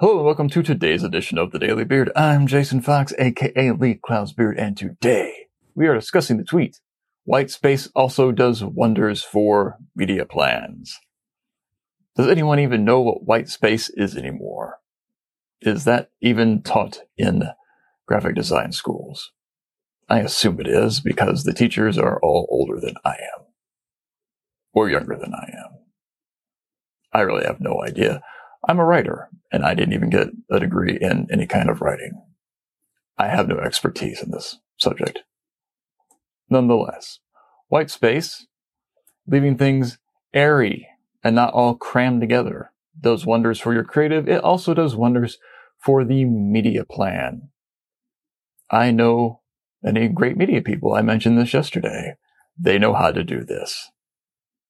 Hello and welcome to today's edition of The Daily Beard. I'm Jason Fox, aka Lee Clouds Beard, and today we are discussing the tweet, "White space also does wonders for media plans." Does anyone even know what white space is anymore? Is that even taught in graphic design schools? I assume it is, because the teachers are all older than I am. Or younger than I am. I really have no idea. I'm a writer, and I didn't even get a degree in any kind of writing. I have no expertise in this subject. Nonetheless, white space, leaving things airy and not all crammed together, does wonders for your creative. It also does wonders for the media plan. I know many great media people. I mentioned this yesterday. They know how to do this.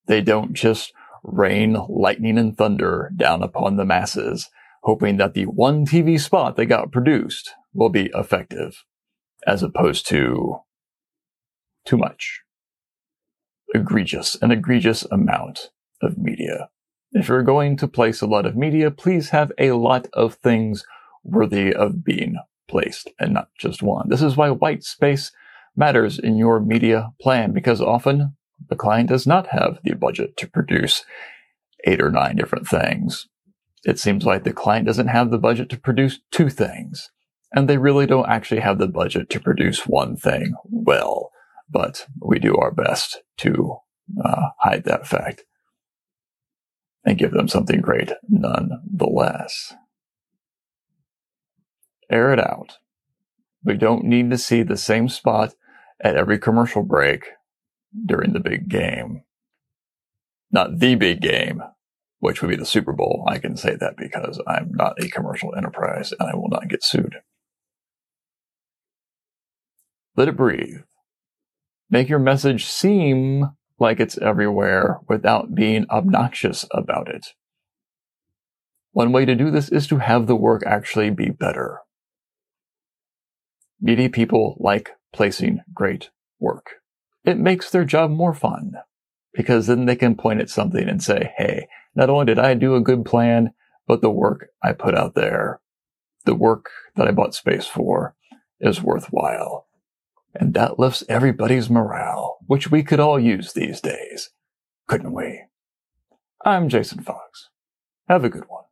They don't just rain lightning and thunder down upon the masses, hoping that the one TV spot that got produced will be effective, as opposed to too much. An egregious amount of media. If you're going to place a lot of media, please have a lot of things worthy of being placed and not just one. This is why white space matters in your media plan, because often the client does not have the budget to produce 8 or 9 different things. It seems like the client doesn't have the budget to produce 2 things, and they really don't actually have the budget to produce one thing well, but we do our best to hide that fact and give them something great nonetheless. Air it out. We don't need to see the same spot at every commercial break during the big game. Not the big game, which would be the Super Bowl. I can say that because I'm not a commercial enterprise and I will not get sued. Let it breathe. Make your message seem like it's everywhere without being obnoxious about it. One way to do this is to have the work actually be better. Media people like placing great work. It makes their job more fun, because then they can point at something and say, hey, not only did I do a good plan, but the work I put out there, the work that I bought space for, is worthwhile. And that lifts everybody's morale, which we could all use these days, couldn't we? I'm Jason Fox. Have a good one.